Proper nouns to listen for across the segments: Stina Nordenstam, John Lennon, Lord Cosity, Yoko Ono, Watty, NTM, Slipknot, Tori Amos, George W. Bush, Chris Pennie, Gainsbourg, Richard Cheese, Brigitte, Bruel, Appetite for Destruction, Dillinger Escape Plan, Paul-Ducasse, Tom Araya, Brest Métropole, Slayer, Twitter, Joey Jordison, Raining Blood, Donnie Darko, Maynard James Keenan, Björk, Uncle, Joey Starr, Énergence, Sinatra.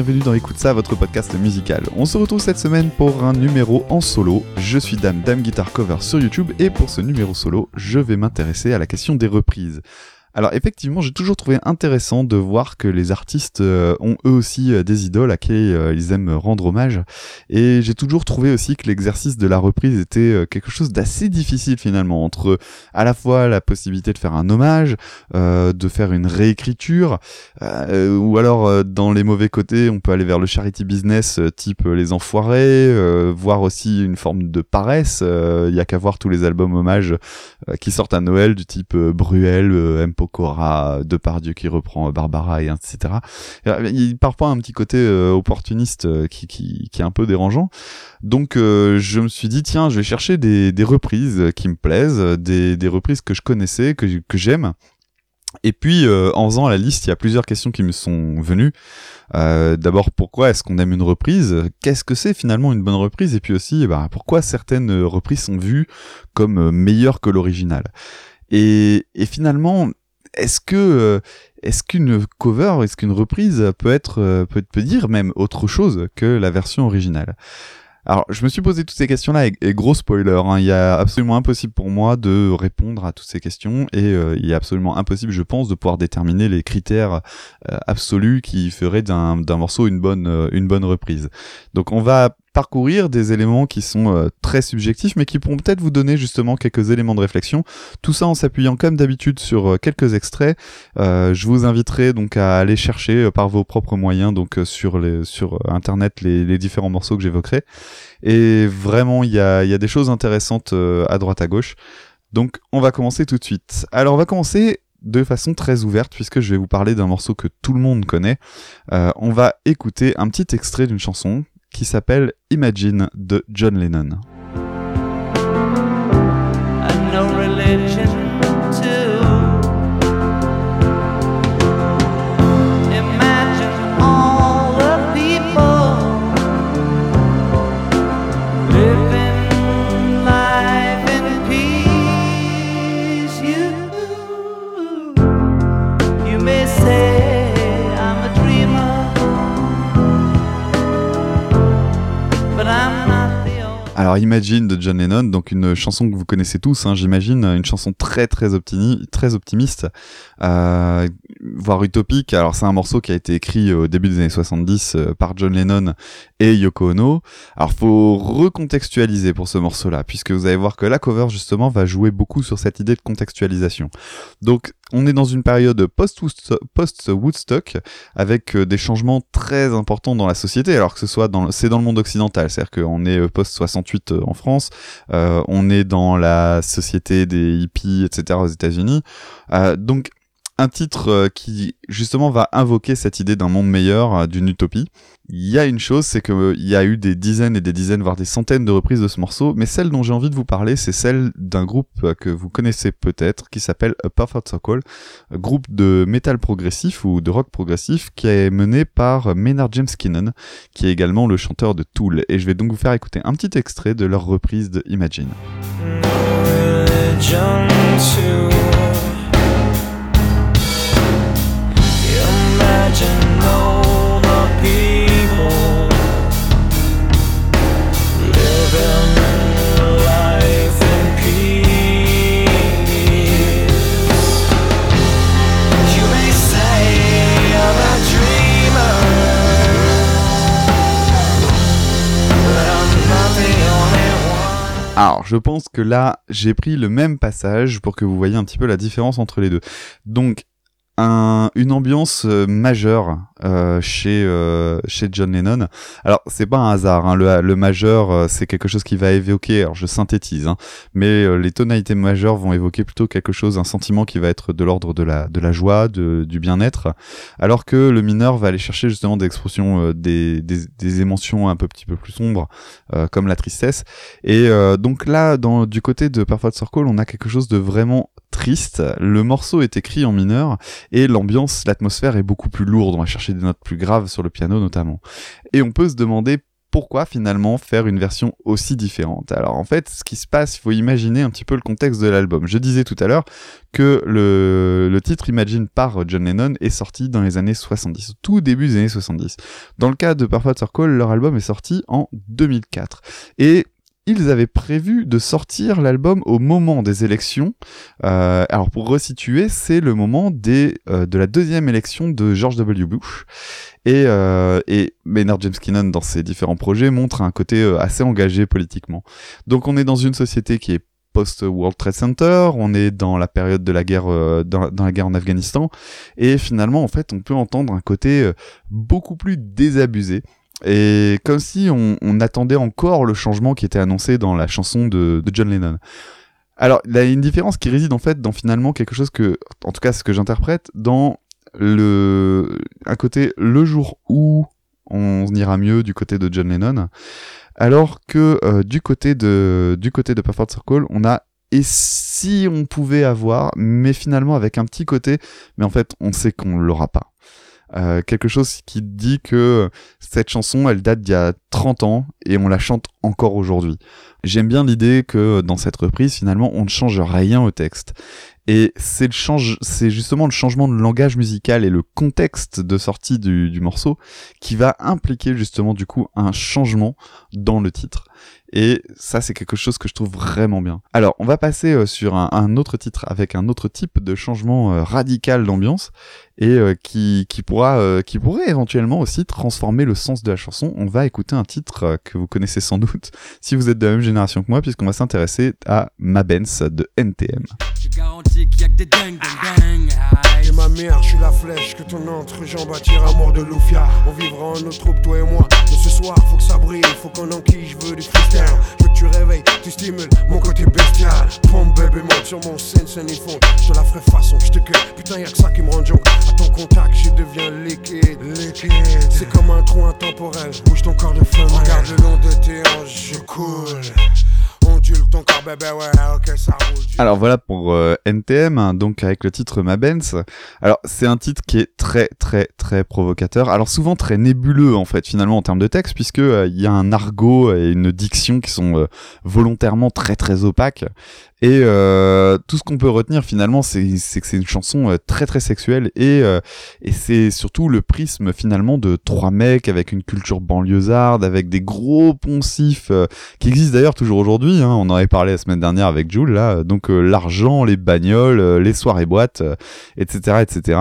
bienvenue dans Écoute ça, votre podcast musical. On se retrouve cette semaine pour un numéro en solo. Je suis Dame Guitar Cover sur YouTube et pour ce numéro solo, je vais m'intéresser à la question des reprises. Alors effectivement, j'ai toujours trouvé intéressant de voir que les artistes ont eux aussi des idoles à qui ils aiment rendre hommage. Et j'ai toujours trouvé aussi que l'exercice de la reprise était quelque chose d'assez difficile finalement, entre à la fois la possibilité de faire un hommage, de faire une réécriture, ou alors dans les mauvais côtés, on peut aller vers le charity business type les enfoirés, voire aussi une forme de paresse. Y a qu'à voir tous les albums hommages qui sortent à Noël du type Bruel, Pokora, Depardieu qui reprend Barbara, et etc. Il parfois un petit côté opportuniste qui est un peu dérangeant. Donc je me suis dit tiens, je vais chercher des reprises qui me plaisent, des reprises que je connaissais, que j'aime. Et puis en faisant la liste, il y a plusieurs questions qui me sont venues. D'abord, pourquoi est-ce qu'on aime une reprise ? Qu'est-ce que c'est finalement une bonne reprise ? Et puis aussi, pourquoi certaines reprises sont vues comme meilleures que l'original ? Et finalement, est-ce qu'une reprise peut dire même autre chose que la version originale ? Alors, je me suis posé toutes ces questions-là, et gros spoiler, hein, il est absolument impossible pour moi de répondre à toutes ces questions, et il est absolument impossible, je pense, de pouvoir déterminer les critères absolus qui feraient d'un morceau une bonne reprise. Donc, on va parcourir des éléments qui sont très subjectifs, mais qui pourront peut-être vous donner justement quelques éléments de réflexion. Tout ça en s'appuyant comme d'habitude sur quelques extraits. Je vous inviterai donc à aller chercher par vos propres moyens, donc sur Internet, les différents morceaux que j'évoquerai. Et vraiment, il y a des choses intéressantes à droite à gauche. Donc, on va commencer tout de suite. Alors, on va commencer de façon très ouverte, puisque je vais vous parler d'un morceau que tout le monde connaît. On va écouter un petit extrait d'une chanson qui s'appelle Imagine de John Lennon. And no religion too. Imagine all the people living life in peace. You may say alors Imagine de John Lennon, donc une chanson que vous connaissez tous, hein, j'imagine, une chanson très optimiste, voire utopique. Alors c'est un morceau qui a été écrit au début des années 70 par John Lennon et Yoko Ono. Alors faut recontextualiser pour ce morceau-là, puisque vous allez voir que la cover justement va jouer beaucoup sur cette idée de contextualisation. Donc on est dans une période post-Woodstock avec des changements très importants dans la société, alors que c'est dans le monde occidental, c'est-à-dire qu'on est post-68 en France, on est dans la société des hippies, etc. aux États-Unis. Donc un titre qui justement va invoquer cette idée d'un monde meilleur, d'une utopie. Il y a une chose, c'est que il y a eu des dizaines et des dizaines, voire des centaines de reprises de ce morceau, mais celle dont j'ai envie de vous parler, c'est celle d'un groupe que vous connaissez peut-être, qui s'appelle A Perfect Circle, groupe de métal progressif ou de rock progressif, qui est mené par Maynard James Keenan, qui est également le chanteur de Tool. Et je vais donc vous faire écouter un petit extrait de leur reprise de Imagine. Imagine all the people living life in peace. You may say I'm a dreamer, but I'm not the only one. Alors, je pense que là, j'ai pris le même passage pour que vous voyez un petit peu la différence entre les deux. Donc, une ambiance majeure chez John Lennon. Alors c'est pas un hasard, hein. Le majeur c'est quelque chose qui va évoquer, alors je synthétise, hein, mais les tonalités majeures vont évoquer plutôt quelque chose, un sentiment qui va être de l'ordre de la joie, du bien-être, alors que le mineur va aller chercher justement des expressions des émotions un petit peu plus sombres, comme la tristesse. Et donc là, du côté de Perfect Circle, on a quelque chose de vraiment triste. Le morceau est écrit en mineur et l'ambiance, l'atmosphère est beaucoup plus lourde. On va chercher des notes plus graves sur le piano notamment. Et on peut se demander pourquoi finalement faire une version aussi différente ? Alors en fait, ce qui se passe, il faut imaginer un petit peu le contexte de l'album. Je disais tout à l'heure que le titre Imagine par John Lennon est sorti dans les années 70, tout début des années 70. Dans le cas de Perfect Circle, leur album est sorti en 2004. Et ils avaient prévu de sortir l'album au moment des élections. Alors pour resituer, c'est le moment de la deuxième élection de George W. Bush. Et Maynard James Keenan, dans ses différents projets, montre un côté assez engagé politiquement. Donc on est dans une société qui est post-World Trade Center, on est dans la période de la guerre, dans la guerre en Afghanistan, et finalement, en fait, on peut entendre un côté beaucoup plus désabusé. Et comme si on attendait encore le changement qui était annoncé dans la chanson de John Lennon. Alors, il y a une différence qui réside en fait dans finalement quelque chose que, en tout cas ce que j'interprète, dans un côté le jour où on ira mieux du côté de John Lennon, alors que du côté de Perfect Circle, on a et si on pouvait avoir, mais finalement avec un petit côté, mais en fait on sait qu'on l'aura pas. Quelque chose qui dit que cette chanson elle date d'il y a 30 ans et on la chante encore aujourd'hui. J'aime bien l'idée que dans cette reprise finalement on ne change rien au texte et c'est justement le changement de langage musical et le contexte de sortie du morceau qui va impliquer justement du coup un changement dans le titre. Et ça, c'est quelque chose que je trouve vraiment bien. Alors, on va passer sur un autre titre avec un autre type de changement radical d'ambiance et qui pourrait éventuellement aussi transformer le sens de la chanson. On va écouter un titre que vous connaissez sans doute si vous êtes de la même génération que moi, puisqu'on va s'intéresser à Ma Benz de NTM. Je garantis qu'il y a que des dingues, dingues. Et ma mère, je suis la flèche que ton entrejambe attire à mort de Lufia. On vivra en nos troupes, toi et moi. Mais ce soir, faut que ça brille, faut qu'on enquille, je veux du freestyle. Je veux que tu réveilles, tu stimules mon côté bestial. Pompe bébé monte sur mon scène et fond. Je te la ferai façon, je te cueille. Putain, y'a que ça qui me rend junk. À ton contact, je deviens liquide. C'est comme un trou intemporel. Bouge ton corps de flamme. Regarde le long de tes hanches, je coule. Alors voilà pour NTM, hein, donc avec le titre Ma Benz. Alors c'est un titre qui est très très très provocateur, alors souvent très nébuleux en fait finalement en termes de texte, puisque il y a un argot et une diction qui sont volontairement très très opaques. Et tout ce qu'on peut retenir finalement c'est que c'est une chanson très très sexuelle et c'est surtout le prisme finalement de trois mecs avec une culture banlieusarde, avec des gros poncifs qui existent d'ailleurs toujours aujourd'hui, hein, on en avait parlé la semaine dernière avec Jules là, donc l'argent, les bagnoles, les soirées boîtes, etc. etc.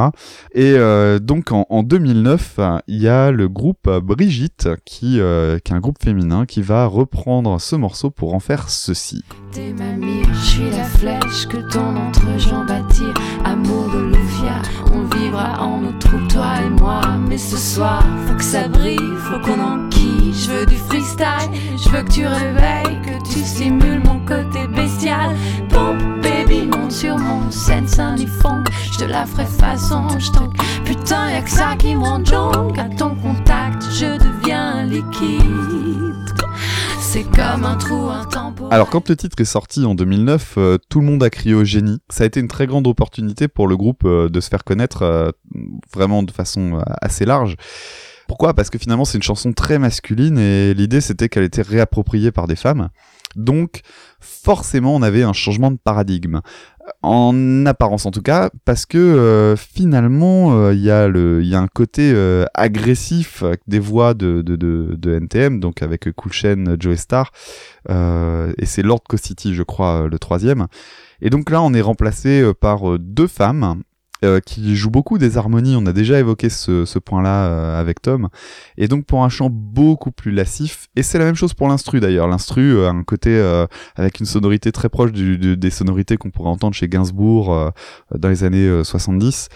Et donc en 2009 il y a le groupe Brigitte qui est un groupe féminin qui va reprendre ce morceau pour en faire ceci. T'es mamie. Je suis la flèche que ton entrejambe attire, amour de Louvia, on vivra en nos troupes, toi et moi. Mais ce soir, faut que ça brille, faut qu'on enquille. Je veux du freestyle, je veux que tu réveilles, que tu stimules mon côté bestial. Pompe, baby, monte sur mon scène, Saint-Denis fond. Je te la ferai façon, je t'en... Putain, y'a que ça qui me rend jong. À ton contact, je deviens liquide. C'est comme un trou intemporel. Alors quand le titre est sorti en 2009, tout le monde a crié au génie. Ça a été une très grande opportunité pour le groupe de se faire connaître vraiment de façon assez large. Pourquoi ? Parce que finalement c'est une chanson très masculine et l'idée c'était qu'elle était réappropriée par des femmes. Donc forcément on avait un changement de paradigme. En apparence en tout cas, parce que finalement il y a un côté agressif des voix de NTM, donc avec Cool Chain, Joey Starr, et c'est Lord Cosity je crois le troisième. Et donc là on est remplacé par deux femmes qui jouent beaucoup des harmonies, on a déjà évoqué ce point-là avec Tom, et donc pour un chant beaucoup plus lascif, et c'est la même chose pour l'instru d'ailleurs, l'instru a un côté avec une sonorité très proche des sonorités qu'on pourrait entendre chez Gainsbourg dans les années 70,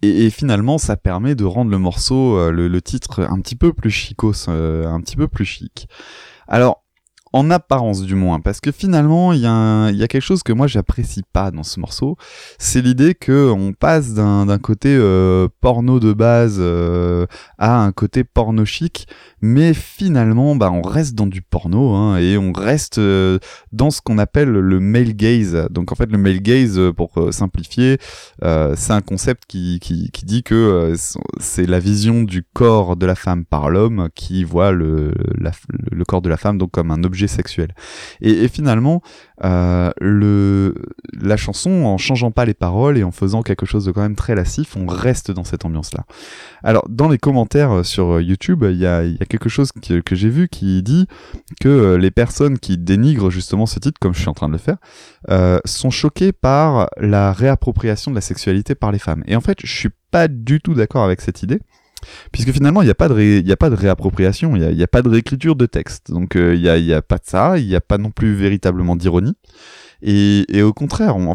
et finalement ça permet de rendre le morceau, le titre un petit peu plus chicos, un petit peu plus chic. Alors en apparence du moins, parce que finalement il y a quelque chose que moi j'apprécie pas dans ce morceau, c'est l'idée que on passe d'un côté porno de base à un côté porno chic, mais finalement on reste dans du porno et on reste dans ce qu'on appelle le male gaze. Donc en fait le male gaze, pour simplifier, c'est un concept qui dit que c'est la vision du corps de la femme par l'homme qui voit le corps de la femme donc comme un objet sexuel. Et finalement, la chanson, en changeant pas les paroles et en faisant quelque chose de quand même très lascif, on reste dans cette ambiance-là. Alors, dans les commentaires sur YouTube, il y a quelque chose que j'ai vu qui dit que les personnes qui dénigrent justement ce titre, comme je suis en train de le faire, sont choquées par la réappropriation de la sexualité par les femmes. Et en fait, je suis pas du tout d'accord avec cette idée, puisque finalement il n'y a pas de réappropriation, il n'y a pas de réécriture de texte, donc il n'y a pas de ça, il n'y a pas non plus véritablement d'ironie, et au contraire on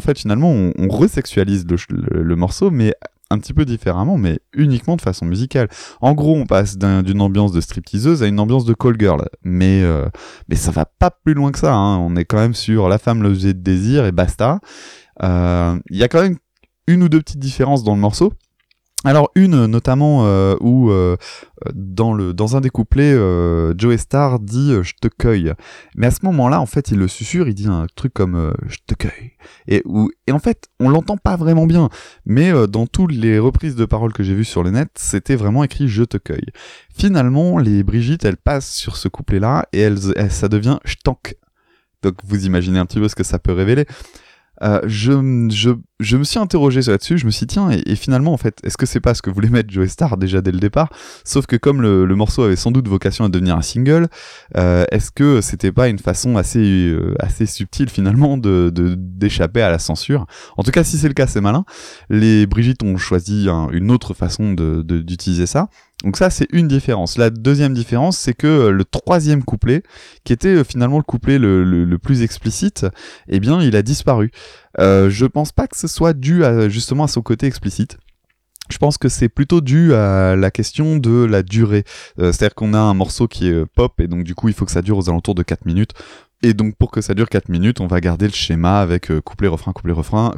resexualise le morceau, mais un petit peu différemment, mais uniquement de façon musicale. En gros, on passe d'une ambiance de stripteaseuse à une ambiance de call girl, mais ça va pas plus loin que ça, on est quand même sur la femme, l'objet de désir, et basta. Il y a quand même une ou deux petites différences dans le morceau. Alors une notamment où dans un des couplets, Joey Starr dit je te cueille. Mais à ce moment-là, en fait, il le susurre, il dit un truc comme je te cueille. Et en fait, on l'entend pas vraiment bien. Mais dans toutes les reprises de paroles que j'ai vues sur le net, c'était vraiment écrit je te cueille. Finalement, les Brigitte, elles passent sur ce couplet-là et ça devient je tank. Donc vous imaginez un petit peu ce que ça peut révéler. Je me suis interrogé là-dessus, je me suis dit tiens, et finalement en fait, est-ce que c'est pas ce que voulait mettre Joey Starr déjà dès le départ, sauf que comme le morceau avait sans doute vocation à devenir un single, est-ce que c'était pas une façon assez subtile finalement d'échapper à la censure? En tout cas, si c'est le cas, c'est malin. Les Brigitte ont choisi une autre façon d'utiliser ça. Donc ça, c'est une différence. La deuxième différence, c'est que le troisième couplet, qui était finalement le couplet le plus explicite, eh bien, il a disparu. Je pense pas que ce soit dû justement à son côté explicite. Je pense que c'est plutôt dû à la question de la durée. C'est-à-dire qu'on a un morceau qui est pop, et donc du coup, il faut que ça dure aux alentours de 4 minutes. Et donc, pour que ça dure 4 minutes, on va garder le schéma avec couplet, refrain, refrain,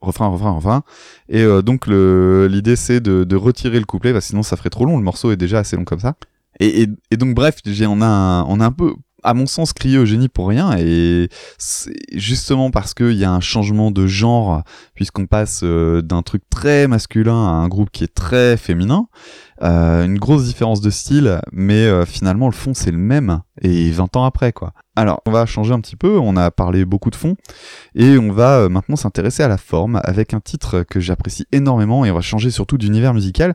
refrain. Et donc, l'idée, c'est de retirer le couplet, parce que sinon, ça ferait trop long. Le morceau est déjà assez long comme ça. Et donc, bref, on a un peu, à mon sens, crié au génie pour rien. Et c'est justement parce qu'il y a un changement de genre, puisqu'on passe d'un truc très masculin à un groupe qui est très féminin. Une grosse différence de style, mais finalement, le fond, c'est le même. Et 20 ans après, quoi. Alors, on va changer un petit peu, on a parlé beaucoup de fond, et on va maintenant s'intéresser à la forme, avec un titre que j'apprécie énormément, et on va changer surtout d'univers musical.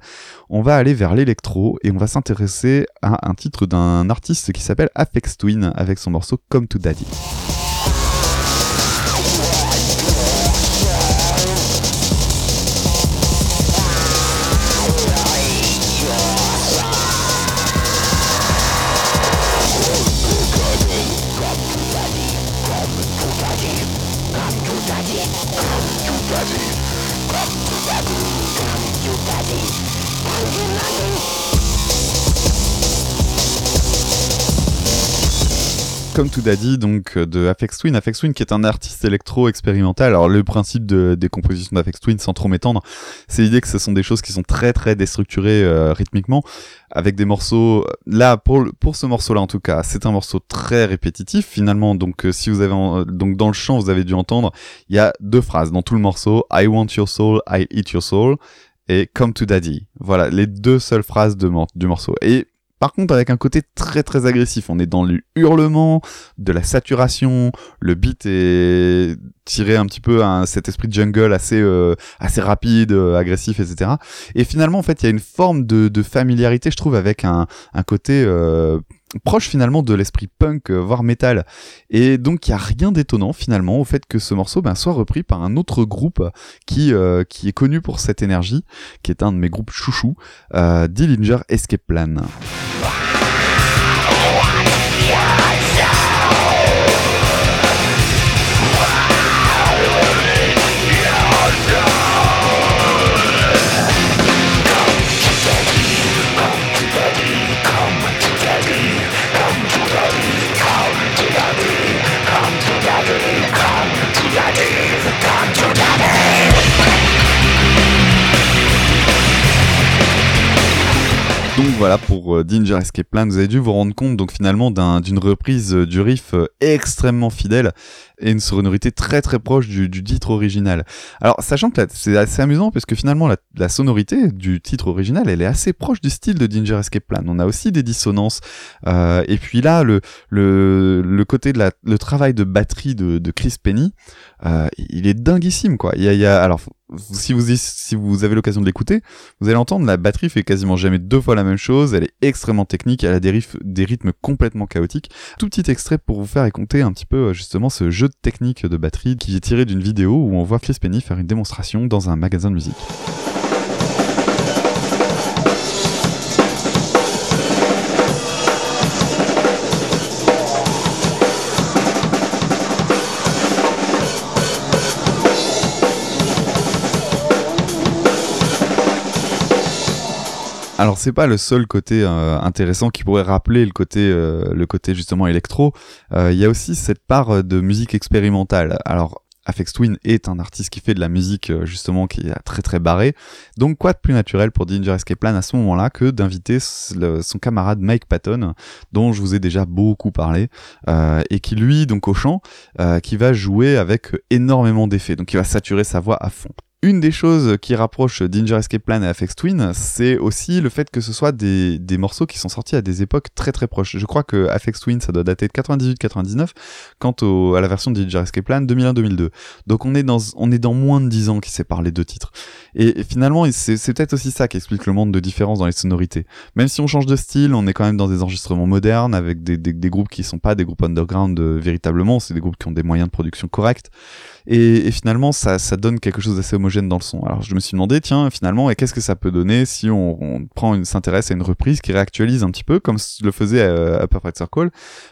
On va aller vers l'électro, et on va s'intéresser à un titre d'un artiste qui s'appelle Aphex Twin, avec son morceau « Come to Daddy ». Come to Daddy, donc de Aphex Twin. Aphex Twin qui est un artiste électro-expérimental. Alors le principe des compositions d'Aphex Twin, sans trop m'étendre, c'est l'idée que ce sont des choses qui sont très très déstructurées rythmiquement, avec des morceaux... Là, pour ce morceau-là en tout cas, c'est un morceau très répétitif finalement. Donc si vous avez donc dans le chant, vous avez dû entendre, il y a deux phrases dans tout le morceau, I want your soul, I eat your soul, et Come to Daddy. Voilà, les deux seules phrases du morceau. Et par contre, avec un côté très très agressif, on est dans le hurlement, de la saturation, le beat est tiré un petit peu à cet esprit de jungle assez rapide, agressif, etc. Et finalement, en fait, il y a une forme de familiarité, je trouve, avec un côté proche finalement de l'esprit punk, voire métal. Et donc, il n'y a rien d'étonnant finalement au fait que ce morceau soit repris par un autre groupe qui est connu pour cette énergie, qui est un de mes groupes chouchous, Dillinger Escape Plan. voilà pour Dillinger Escape Plan. Vous avez dû vous rendre compte donc finalement d'une reprise du riff extrêmement fidèle et une sonorité très très proche du titre original. Alors sachant que c'est assez amusant parce que finalement la sonorité du titre original elle est assez proche du style de Dillinger Escape Plan. On a aussi des dissonances et puis là le côté de le travail de batterie de Chris Pennie il est dinguissime quoi. Il y a alors si vous avez l'occasion de l'écouter, vous allez entendre la batterie fait quasiment jamais deux fois la même chose, elle est extrêmement technique, elle a des rythmes complètement chaotiques. Tout petit extrait pour vous faire écouter un petit peu justement ce jeu de technique de batterie qui est tiré d'une vidéo où on voit Chris Pennie faire une démonstration dans un magasin de musique. Alors c'est pas le seul côté intéressant qui pourrait rappeler le côté justement électro. Il y a aussi cette part de musique expérimentale. Alors Aphex Twin est un artiste qui fait de la musique justement qui est très très barrée. Donc quoi de plus naturel pour Dillinger Escape Plan à ce moment-là que d'inviter son camarade Mike Patton, dont je vous ai déjà beaucoup parlé, et qui lui donc au chant, qui va jouer avec énormément d'effets. Donc il va saturer sa voix à fond. Une des choses qui rapproche Dillinger Escape Plan et Aphex Twin, c'est aussi le fait que ce soit des morceaux qui sont sortis à des époques très très proches. Je crois que Aphex Twin, ça doit dater de 98-99, quant à la version de Dillinger Escape Plan 2001-2002. Donc on est dans moins de 10 ans qui séparent les deux titres. Et finalement, c'est peut-être aussi ça qui explique le monde de différence dans les sonorités. Même si on change de style, on est quand même dans des enregistrements modernes, avec des groupes qui sont pas des groupes underground véritablement, c'est des groupes qui ont des moyens de production corrects. Et finalement, ça donne quelque chose d'assez homogène dans le son. Alors je me suis demandé tiens finalement et qu'est-ce que ça peut donner si on s'intéresse à une reprise qui réactualise un petit peu comme le faisait A Perfect Circle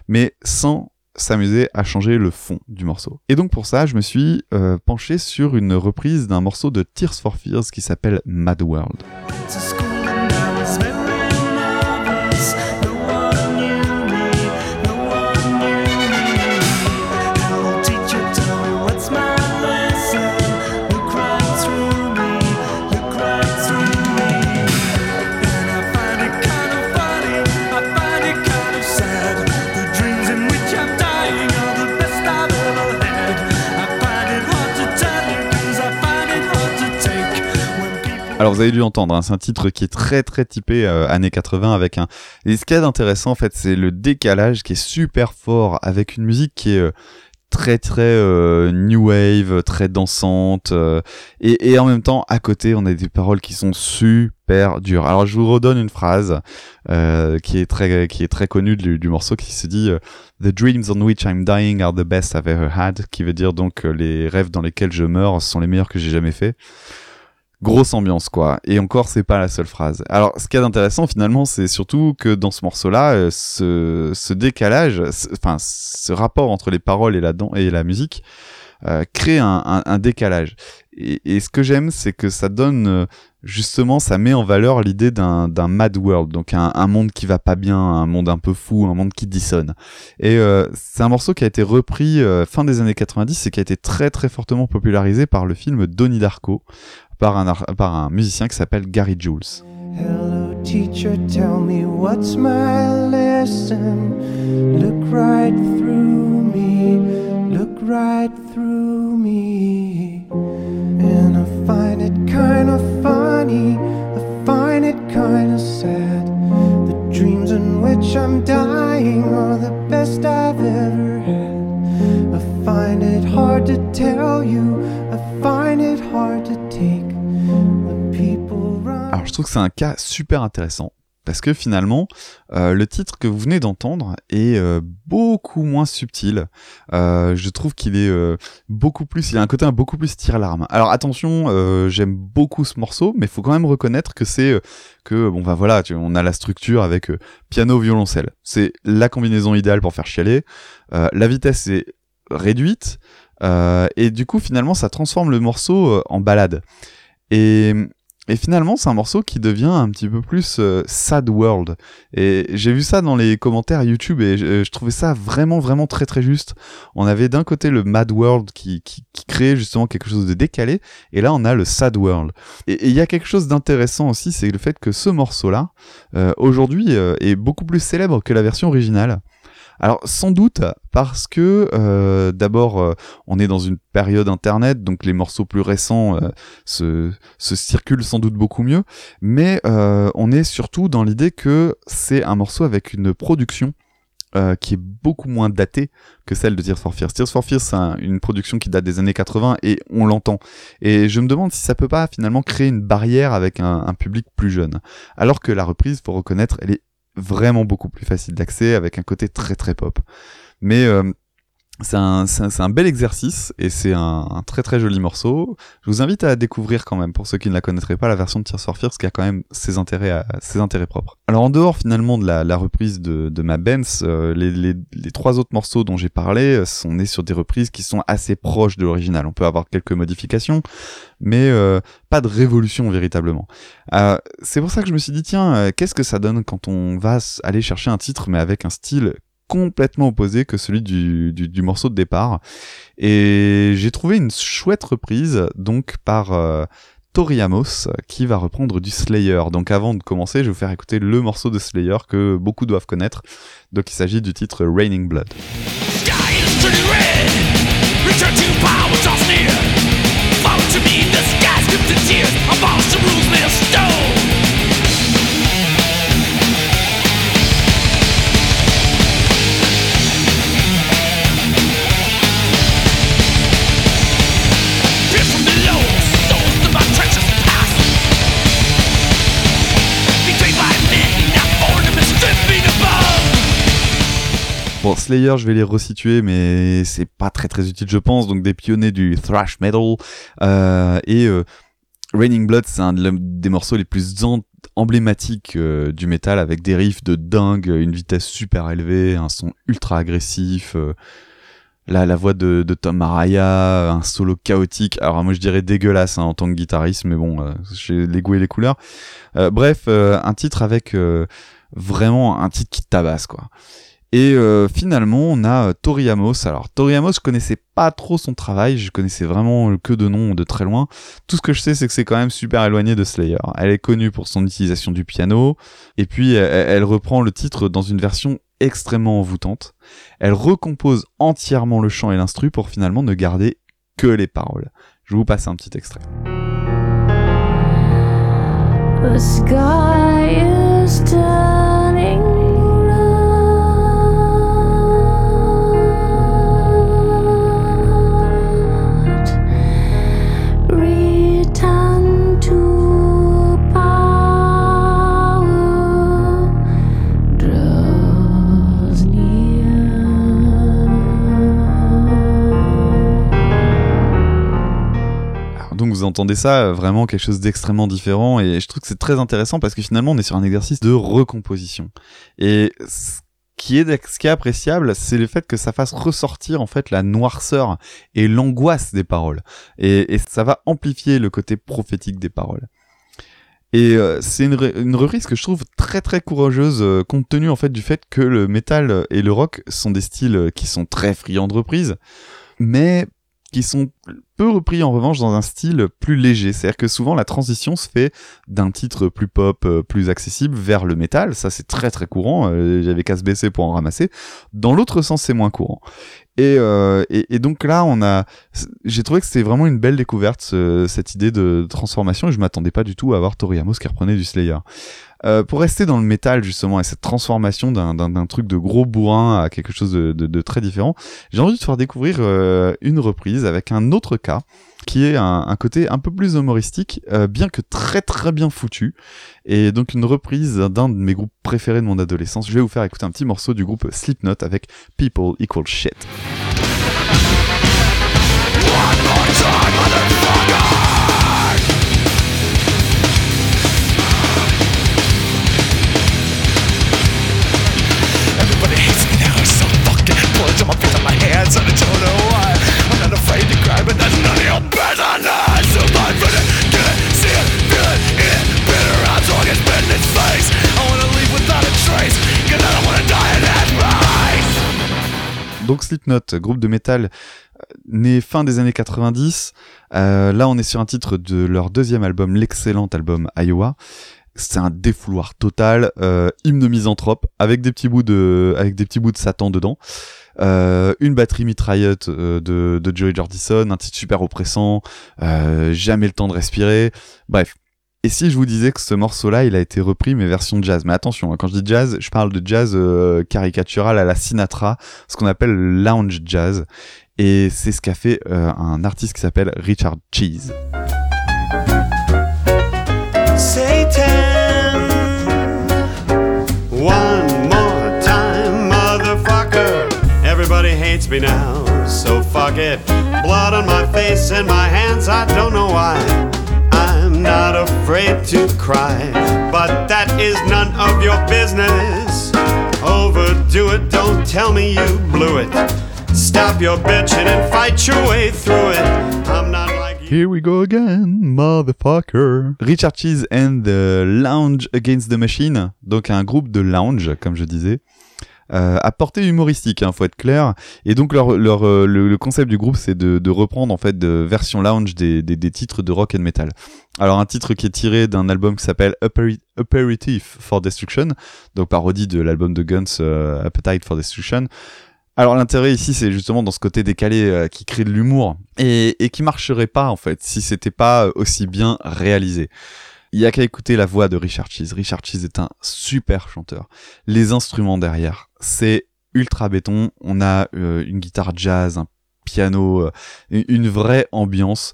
mais sans s'amuser à changer le fond du morceau. Et donc pour ça je me suis penché sur une reprise d'un morceau de Tears for Fears qui s'appelle Mad World. Alors vous avez dû entendre, hein, c'est un titre qui est très très typé années 80 avec un. Et ce qu'il y a d'intéressant en fait, c'est le décalage qui est super fort avec une musique qui est très très new wave, très dansante, et en même temps à côté on a des paroles qui sont super dures. Alors je vous redonne une phrase qui est très connue du morceau qui se dit The dreams on which I'm dying are the best I've ever had, qui veut dire donc les rêves dans lesquels je meurs sont les meilleurs que j'ai jamais faits. Grosse ambiance quoi, et encore c'est pas la seule phrase. Alors ce qu'il y a d'intéressant finalement c'est surtout que dans ce morceau là ce décalage, enfin ce rapport entre les paroles et la musique crée un décalage, et ce que j'aime c'est que ça donne justement ça met en valeur l'idée d'un mad world, donc un monde qui va pas bien, un monde un peu fou, un monde qui dissonne, et c'est un morceau qui a été repris fin des années 90 et qui a été très très fortement popularisé par le film Donnie Darko par un musicien qui s'appelle Gary Jules. Hello teacher, tell me what's my lesson. Look right through me, look right through me. And I find it kind of funny, I find it kind of sad. The dreams in which I'm dying are the best I've ever had. I find it hard to tell you, I find it hard to take. Alors je trouve que c'est un cas super intéressant parce que finalement le titre que vous venez d'entendre est beaucoup moins subtil. Je trouve qu'il est il a un côté beaucoup plus tire-larme. Alors attention, j'aime beaucoup ce morceau, mais faut quand même reconnaître que on a la structure avec piano violoncelle. C'est la combinaison idéale pour faire chialer. La vitesse est réduite et du coup finalement ça transforme le morceau en balade. Et Et finalement, c'est un morceau qui devient un petit peu plus Sad World. Et j'ai vu ça dans les commentaires YouTube et je trouvais ça vraiment, vraiment très, très juste. On avait d'un côté le Mad World qui créait justement quelque chose de décalé. Et là, on a le Sad World. Et il y a quelque chose d'intéressant aussi, c'est le fait que ce morceau-là, aujourd'hui, est beaucoup plus célèbre que la version originale. Alors sans doute parce que d'abord on est dans une période internet, donc les morceaux plus récents se circulent sans doute beaucoup mieux, mais on est surtout dans l'idée que c'est un morceau avec une production qui est beaucoup moins datée que celle de Tears for Fears. Tears for Fears, c'est une production qui date des années 80 et on l'entend. Et je me demande si ça peut pas finalement créer une barrière avec un public plus jeune. Alors que la reprise, faut reconnaître, elle est vraiment beaucoup plus facile d'accès avec un côté très très pop, mais c'est un bel exercice et c'est un très très joli morceau. Je vous invite à la découvrir quand même pour ceux qui ne la connaîtraient pas, la version de Tears for Fears qui a quand même ses intérêts propres. Alors en dehors finalement de la reprise de Ma Benz, les trois autres morceaux dont j'ai parlé sont nés sur des reprises qui sont assez proches de l'original. On peut avoir quelques modifications mais pas de révolution véritablement. C'est pour ça que je me suis dit tiens, qu'est-ce que ça donne quand on va aller chercher un titre mais avec un style complètement opposé que celui du morceau de départ. Et j'ai trouvé une chouette reprise donc par Tori Amos qui va reprendre du Slayer. Donc avant de commencer, je vais vous faire écouter le morceau de Slayer que beaucoup doivent connaître. Donc il s'agit du titre Raining Blood. Sky is turning red. Return to power, draws near. Follow to me, the sky's stripped to tears. Abolish the rules made of stone. Bon, Slayer, je vais les resituer, mais c'est pas très très utile, je pense. Donc, des pionniers du thrash metal. Raining Blood, c'est un des morceaux les plus emblématiques du métal, avec des riffs de dingue, une vitesse super élevée, un son ultra agressif. La voix de Tom Araya, un solo chaotique. Alors moi je dirais dégueulasse en tant que guitariste, mais bon, j'ai les goûts et les couleurs. Un titre avec vraiment un titre qui tabasse quoi. Et finalement on a Tori Amos. Alors Tori Amos, je connaissais pas trop son travail, je connaissais vraiment que de nom de très loin. Tout ce que je sais c'est que c'est quand même super éloigné de Slayer. Elle est connue pour son utilisation du piano et puis elle reprend le titre dans une version extrêmement envoûtante. Elle recompose entièrement le chant et l'instru pour finalement ne garder que les paroles. Je vous passe un petit extrait. The sky is turning. Donc vous entendez ça, vraiment quelque chose d'extrêmement différent, et je trouve que c'est très intéressant parce que finalement on est sur un exercice de recomposition. Et ce qui est appréciable, c'est le fait que ça fasse ressortir en fait la noirceur et l'angoisse des paroles. Et ça va amplifier le côté prophétique des paroles. Et c'est une reprise que je trouve très très courageuse compte tenu en fait du fait que le métal et le rock sont des styles qui sont très friands de reprises, mais qui sont peu repris en revanche dans un style plus léger. C'est-à-dire que souvent la transition se fait d'un titre plus pop, plus accessible vers le métal. Ça c'est très très courant, j'avais qu'à se baisser pour en ramasser. Dans l'autre sens c'est moins courant. Et donc là j'ai trouvé que c'était vraiment une belle découverte cette idée de transformation, et je m'attendais pas du tout à avoir Tori Amos qui reprenait du Slayer. Pour rester dans le métal justement et cette transformation d'un truc de gros bourrin à quelque chose de très différent, j'ai envie de te faire découvrir une reprise avec un autre cas qui est un côté un peu plus humoristique, bien que très très bien foutu, et donc une reprise d'un de mes groupes préférés de mon adolescence. Je vais vous faire écouter un petit morceau du groupe Slipknot avec People Equal Shit. But that's none of your business. Somebody get sick, Donc Slipknot, groupe de métal né fin des années 90. Là, on est sur un titre de leur deuxième album, l'excellent album Iowa. C'est un défouloir total, hymne misanthrope, avec des petits bouts de Satan dedans. Une batterie mitraillette de Joey Jordison, un titre super oppressant, jamais le temps de respirer. Bref. Et si je vous disais que ce morceau-là, il a été repris, mais version jazz. Mais attention, hein, quand je dis jazz, je parle de jazz caricatural à la Sinatra, ce qu'on appelle le lounge jazz. Et c'est ce qu'a fait un artiste qui s'appelle Richard Cheese. Satan, one more time, motherfucker. Everybody hates me now, so fuck it. Blood on my face and my hands, I don't know why. I'm not afraid to cry, but that is none of your business. Overdo it, don't tell me you blew it. Stop your bitching and fight your way through it. I'm not like you. Here we go again, motherfucker. Richard Cheese and the Lounge Against the Machine, donc un groupe de lounge, comme je disais. À portée humoristique, faut être clair. Et donc le concept du groupe, c'est de reprendre en fait de version lounge des titres de rock and metal. Alors un titre qui est tiré d'un album qui s'appelle Appetite for Destruction, donc parodie de l'album de Guns, Appetite for Destruction. Alors l'intérêt ici, c'est justement dans ce côté décalé qui crée de l'humour et qui marcherait pas en fait si c'était pas aussi bien réalisé. Il y a qu'à écouter la voix de Richard Cheese. Richard Cheese est un super chanteur. Les instruments derrière, c'est ultra béton. On a une guitare jazz, un piano, une vraie ambiance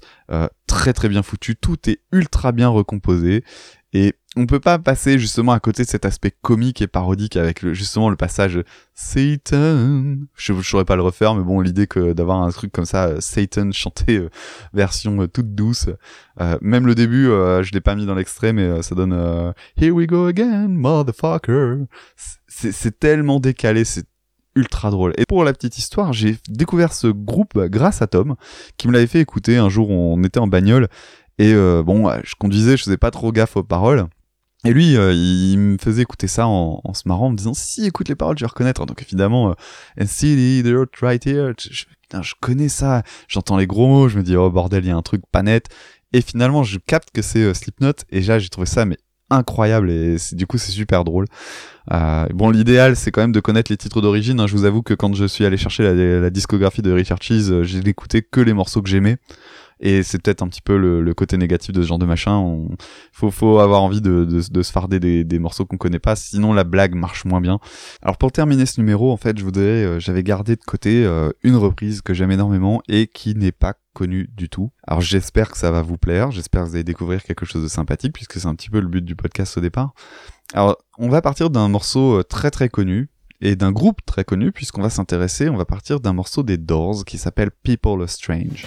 très très bien foutue. Tout est ultra bien recomposé et on peut pas passer justement à côté de cet aspect comique et parodique avec justement le passage Satan. Je saurais pas le refaire, mais bon, l'idée que d'avoir un truc comme ça, Satan chanté version toute douce. Même le début, je l'ai pas mis dans l'extrait, mais ça donne Here we go again, motherfucker. C'est tellement décalé, c'est ultra drôle. Et pour la petite histoire, j'ai découvert ce groupe grâce à Tom, qui me l'avait fait écouter un jour. On était en bagnole et je conduisais, je faisais pas trop gaffe aux paroles. Et lui, il me faisait écouter ça en se marrant, en me disant « Si, écoute les paroles, je vais reconnaître. » Donc évidemment, « And see the earth right here. » Putain, je connais ça. J'entends les gros mots, je me dis « Oh bordel, il y a un truc pas net. » Et finalement, je capte que c'est Slipknot. Et là, j'ai trouvé ça mais incroyable. Et du coup, c'est super drôle. L'idéal, c'est quand même de connaître les titres d'origine. Hein. Je vous avoue que quand je suis allé chercher la discographie de Richard Cheese, j'ai écouté que les morceaux que j'aimais. Et c'est peut-être un petit peu le côté négatif de ce genre de machin. Faut avoir envie de se farder des morceaux qu'on connaît pas, sinon la blague marche moins bien. Alors pour terminer ce numéro, en fait, j'avais gardé de côté une reprise que j'aime énormément et qui n'est pas connue du tout. Alors j'espère que ça va vous plaire, j'espère que vous allez découvrir quelque chose de sympathique, puisque c'est un petit peu le but du podcast au départ. Alors on va partir d'un morceau très très connu, et d'un groupe très connu, puisqu'on va s'intéresser, on va partir d'un morceau des Doors qui s'appelle People are strange.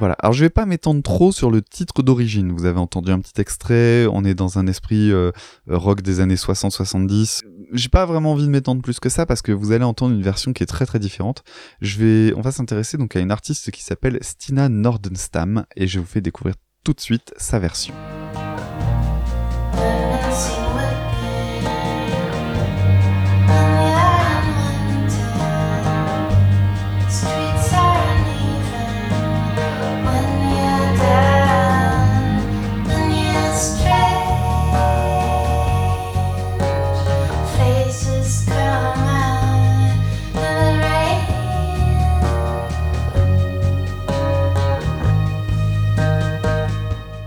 Voilà. Alors, je vais pas m'étendre trop sur le titre d'origine. Vous avez entendu un petit extrait. On est dans un esprit rock des années 60-70. J'ai pas vraiment envie de m'étendre plus que ça parce que vous allez entendre une version qui est très très différente. On va s'intéresser donc à une artiste qui s'appelle Stina Nordenstam et je vous fais découvrir tout de suite sa version.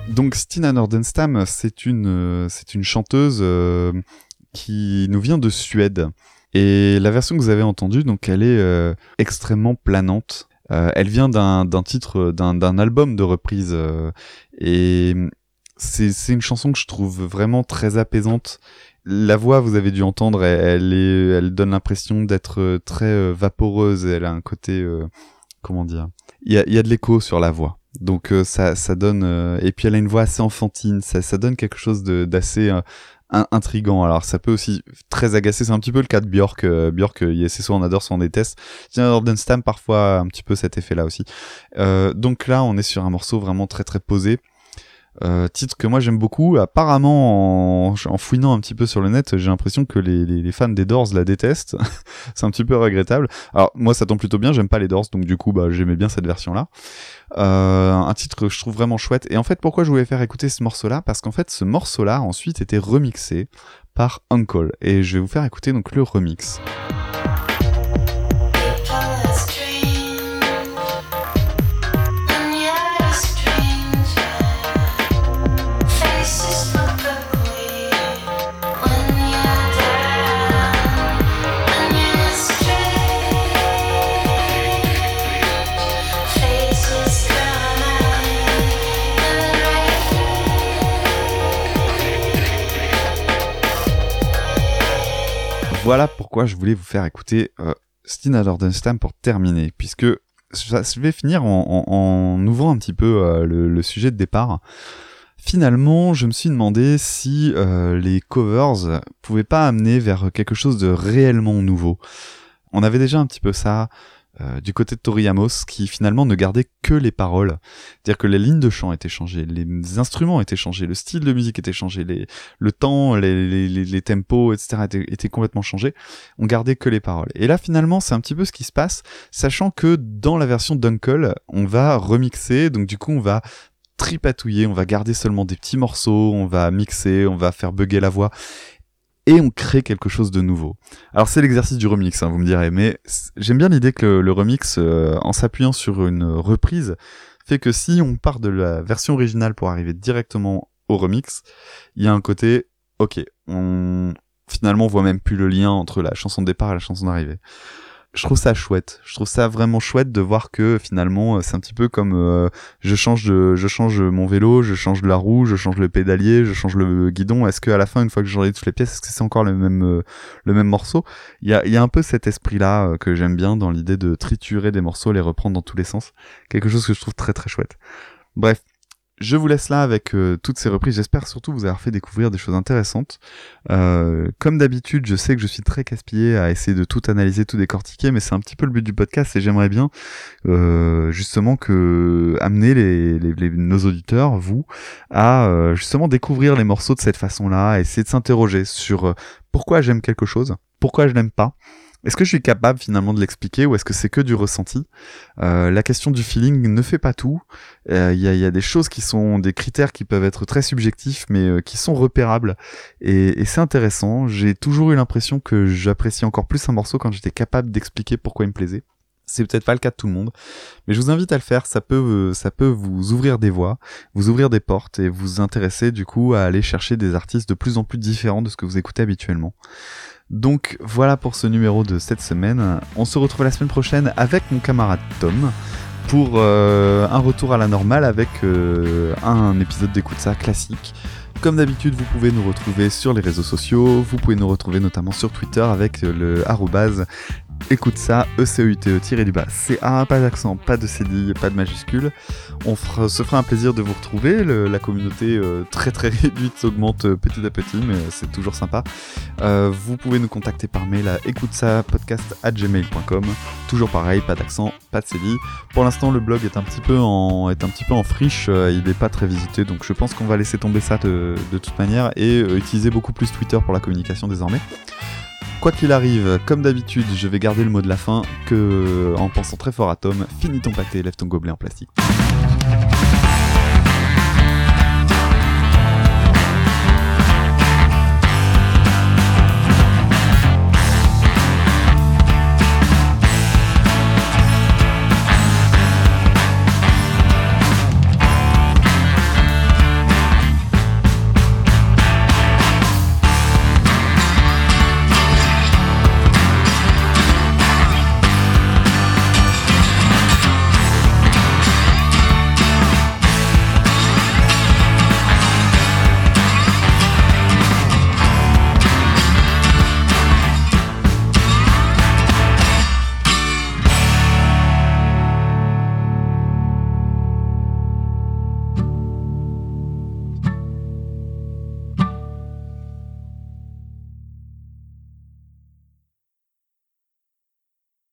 Donc Stina Nordenstam, c'est une chanteuse qui nous vient de Suède. Et la version que vous avez entendue, donc elle est extrêmement planante. Elle vient d'un titre, d'un album de reprise. Et c'est une chanson que je trouve vraiment très apaisante. La voix, vous avez dû entendre, elle donne l'impression d'être très vaporeuse. Elle a un côté comment dire, il y a de l'écho sur la voix. Donc ça donne et puis elle a une voix assez enfantine, ça donne quelque chose d'assez intriguant. Alors ça peut aussi très agacer, c'est un petit peu le cas de Björk. Björk, c'est soit on adore soit on déteste. Stina Nordenstam parfois un petit peu cet effet là aussi. Donc là on est sur un morceau vraiment très très posé. Titre que moi j'aime beaucoup. Apparemment en fouinant un petit peu sur le net, j'ai l'impression que les fans des Doors la détestent. C'est un petit peu regrettable. Alors moi ça tombe plutôt bien, j'aime pas les Doors, donc du coup j'aimais bien cette version là. Un titre que je trouve vraiment chouette. Et en fait pourquoi je voulais faire écouter ce morceau là, parce qu'en fait ce morceau là ensuite était remixé par Uncle, et je vais vous faire écouter donc le remix. Voilà pourquoi je voulais vous faire écouter Stina Nordenstam pour terminer, puisque je vais finir en ouvrant un petit peu le sujet de départ. Finalement, je me suis demandé si les covers pouvaient pas amener vers quelque chose de réellement nouveau. On avait déjà un petit peu ça du côté de Tori Amos, qui finalement ne gardait que les paroles. C'est-à-dire que les lignes de chant étaient changées, les instruments étaient changés, le style de musique était changé, le temps, les tempos, etc. étaient complètement changés. On gardait que les paroles. Et là, finalement, c'est un petit peu ce qui se passe, sachant que dans la version d'Uncle, on va remixer, donc du coup, on va tripatouiller, on va garder seulement des petits morceaux, on va mixer, on va faire bugger la voix. Et on crée quelque chose de nouveau. Alors c'est l'exercice du remix, vous me direz, mais j'aime bien l'idée que le remix, en s'appuyant sur une reprise, fait que si on part de la version originale pour arriver directement au remix, il y a un côté, finalement on voit même plus le lien entre la chanson de départ et la chanson d'arrivée. Je trouve ça chouette. Je trouve ça vraiment chouette de voir que finalement c'est un petit peu comme je change mon vélo, je change la roue, je change le pédalier, je change le guidon. Est-ce que à la fin, une fois que j'ai changé toutes les pièces, est-ce que c'est encore le même morceau ? Il y a un peu cet esprit là que j'aime bien dans l'idée de triturer des morceaux, les reprendre dans tous les sens. Quelque chose que je trouve très très chouette. Bref. Je vous laisse là avec toutes ces reprises. J'espère surtout vous avoir fait découvrir des choses intéressantes. Comme d'habitude, je sais que je suis très casse-pied à essayer de tout analyser, tout décortiquer, mais c'est un petit peu le but du podcast, et j'aimerais bien justement que amener nos auditeurs, vous, à justement découvrir les morceaux de cette façon-là, à essayer de s'interroger sur pourquoi j'aime quelque chose, pourquoi je l'aime pas. Est-ce que je suis capable finalement de l'expliquer, ou est-ce que c'est que du ressenti ? La question du feeling ne fait pas tout. Il y a des choses qui sont des critères qui peuvent être très subjectifs, mais qui sont repérables. Et c'est intéressant. J'ai toujours eu l'impression que j'appréciais encore plus un morceau quand j'étais capable d'expliquer pourquoi il me plaisait. C'est peut-être pas le cas de tout le monde, mais je vous invite à le faire. Ça peut vous ouvrir des voies, vous ouvrir des portes, et vous intéresser du coup à aller chercher des artistes de plus en plus différents de ce que vous écoutez habituellement. Donc voilà pour ce numéro de cette semaine. On se retrouve la semaine prochaine avec mon camarade Tom pour un retour à la normale avec un épisode d'Écoute ça classique. Comme d'habitude, vous pouvez nous retrouver sur les réseaux sociaux. Vous pouvez nous retrouver notamment sur Twitter avec le @ Écoute ça, ECUTE-du-bas, CA, pas d'accent, pas de cédille, pas de majuscule. On se fera un plaisir de vous retrouver. La communauté très très réduite s'augmente petit à petit, mais c'est toujours sympa. Vous pouvez nous contacter par mail à écoutesapodcast@gmail.com. Toujours pareil, pas d'accent, pas de cédille. Pour l'instant, le blog est un petit peu en friche, il n'est pas très visité, donc je pense qu'on va laisser tomber ça de toute manière, et utiliser beaucoup plus Twitter pour la communication désormais. Quoi qu'il arrive, comme d'habitude, je vais garder le mot de la fin, en pensant très fort à Tom, finis ton pâté, lève ton gobelet en plastique.